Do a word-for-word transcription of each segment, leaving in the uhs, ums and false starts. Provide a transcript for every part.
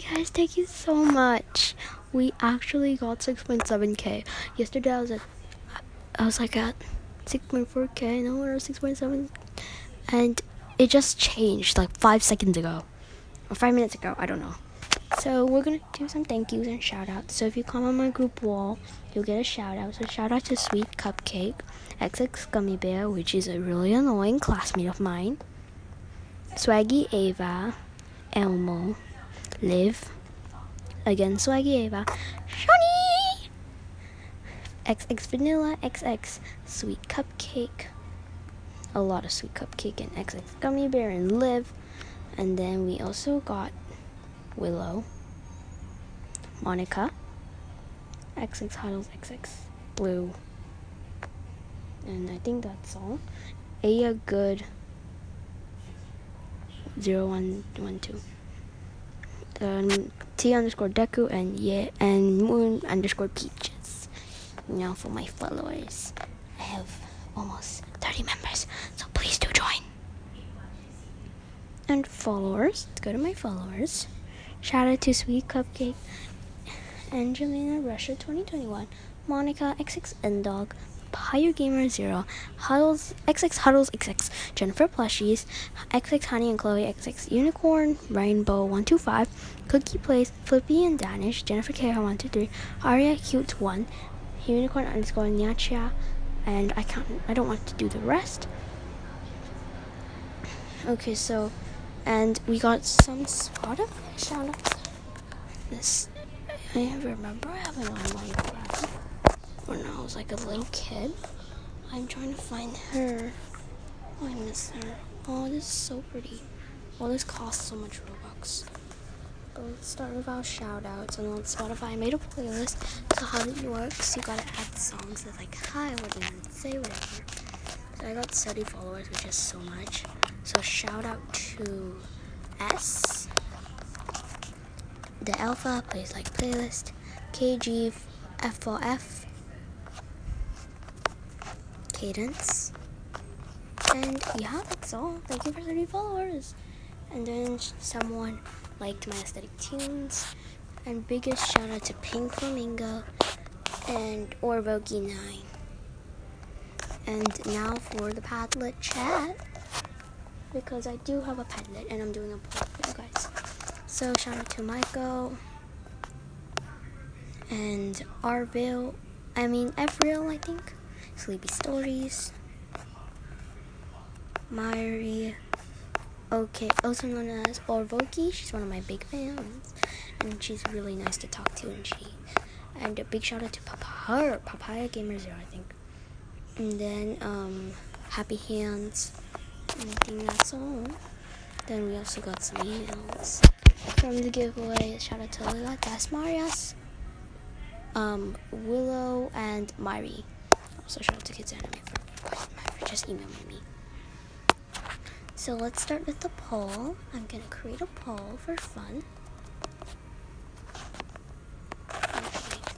Hi guys, thank you so much. We actually got six point seven K. Yesterday I was at, I was like at six point four K, now we're at six point seven. And it just changed like five seconds ago. Or five minutes ago, I don't know. So we're gonna do some thank yous and shout outs. So if you come on my group wall, you'll get a shout out. So shout out to Sweet Cupcake, X X Gummy Bear, which is a really annoying classmate of mine, Swaggy Ava, Elmo, Liv, again Swaggy Ava, Shawnee, X X Vanilla, X X Sweet Cupcake, a lot of Sweet Cupcake, and X X Gummy Bear and Liv. And then we also got Willow, Monica, X X Huddles, X X Blue, and I think that's all. Aya Good zero one one two, um, T underscore Deku, and yeah, and Moon underscore Peaches. Now for my followers, I have almost thirty members, so please do join. And followers, let's go to my followers. Shout out to Sweet Cupcake, Angelina Russia twenty twenty-one, Monica, X X Endog, Papaya Gamer Zero, Huddles, X X Huddles, X X Jennifer Plushies, X X Honey and Chloe, X X Unicorn Rainbow one two five, Cookie Place, Flippy and Danish, Jennifer K one two three, Aria Cute one, Unicorn underscore nyachia, and I can't, I don't want to do the rest. Okay, so, and we got some Spotify shoutouts. This, I remember I have it on my graph when I was like a little kid. I'm trying to find her. Oh, I miss her. Oh, this is so pretty. Well, this costs so much Robux. But let's start with our shoutouts. And on Spotify, I made a playlist. So how it works, you gotta add songs that's like, hi, what do you want to say, whatever. So I got thirty followers, which is so much. So shout out to S, the Alpha Plays Like Playlist, K G F O F, Cadence, and yeah, that's all. Thank you for thirty followers. And then someone liked my aesthetic tunes. And biggest shout out to Pink Flamingo and Orvogi nine. And now for the Padlet chat, because I do have a Padlet and I'm doing a poll for you guys. So shout out to Michael and Avril, I mean Avril, I think, Sleepy Stories, Myrie, okay, also known as Orvoki. She's one of my big fans, and she's really nice to talk to. And she, and a big shout out to Papa, Papaya Gamer Zero, I think, and then um, Happy Hands. I think that's all. Then we also got some emails from the giveaway. Shout out to Lila Dasmarias, um, Willow, and Myrie. Also shout out to KidsAnime for, for just emailing me. So let's start with the poll. I'm gonna create a poll for fun. Okay.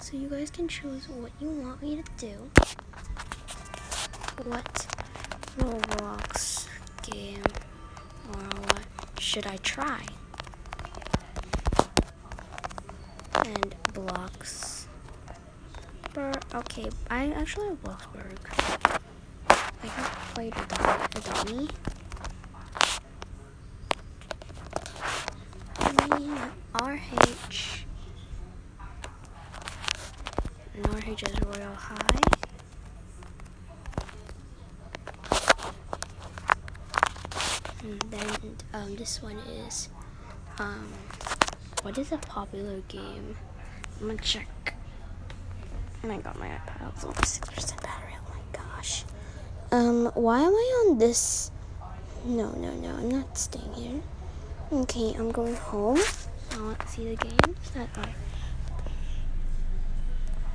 So you guys can choose what you want me to do. What Roblox game, or what should I try? And Bloxburg. Okay, I actually have Bloxburg. I haven't played with Adami. R H. And R H is Royal High. And then um, this one is, um, what is a popular game? I'm gonna check. Oh my god, my iPad's only six percent battery, oh my gosh. Um, why am I on this? No, no, no, I'm not staying here. Okay, I'm going home. I want to see the games that are.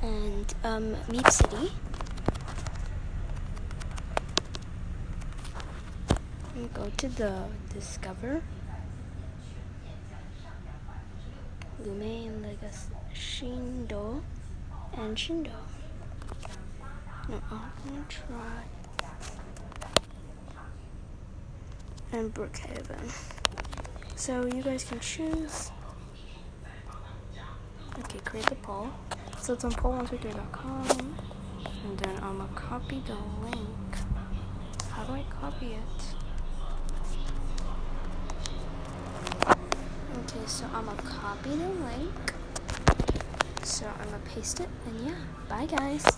And, um, Meet City. Go to the Discover. Lume and like a shindo and shindo. No, I'm gonna try and Brookhaven. So you guys can choose. Okay, create the poll. So it's on poll one two three dot com. And then I'm gonna copy the link. How do I copy it? Okay, so I'm gonna copy the link. So I'm gonna paste it, and yeah, bye guys.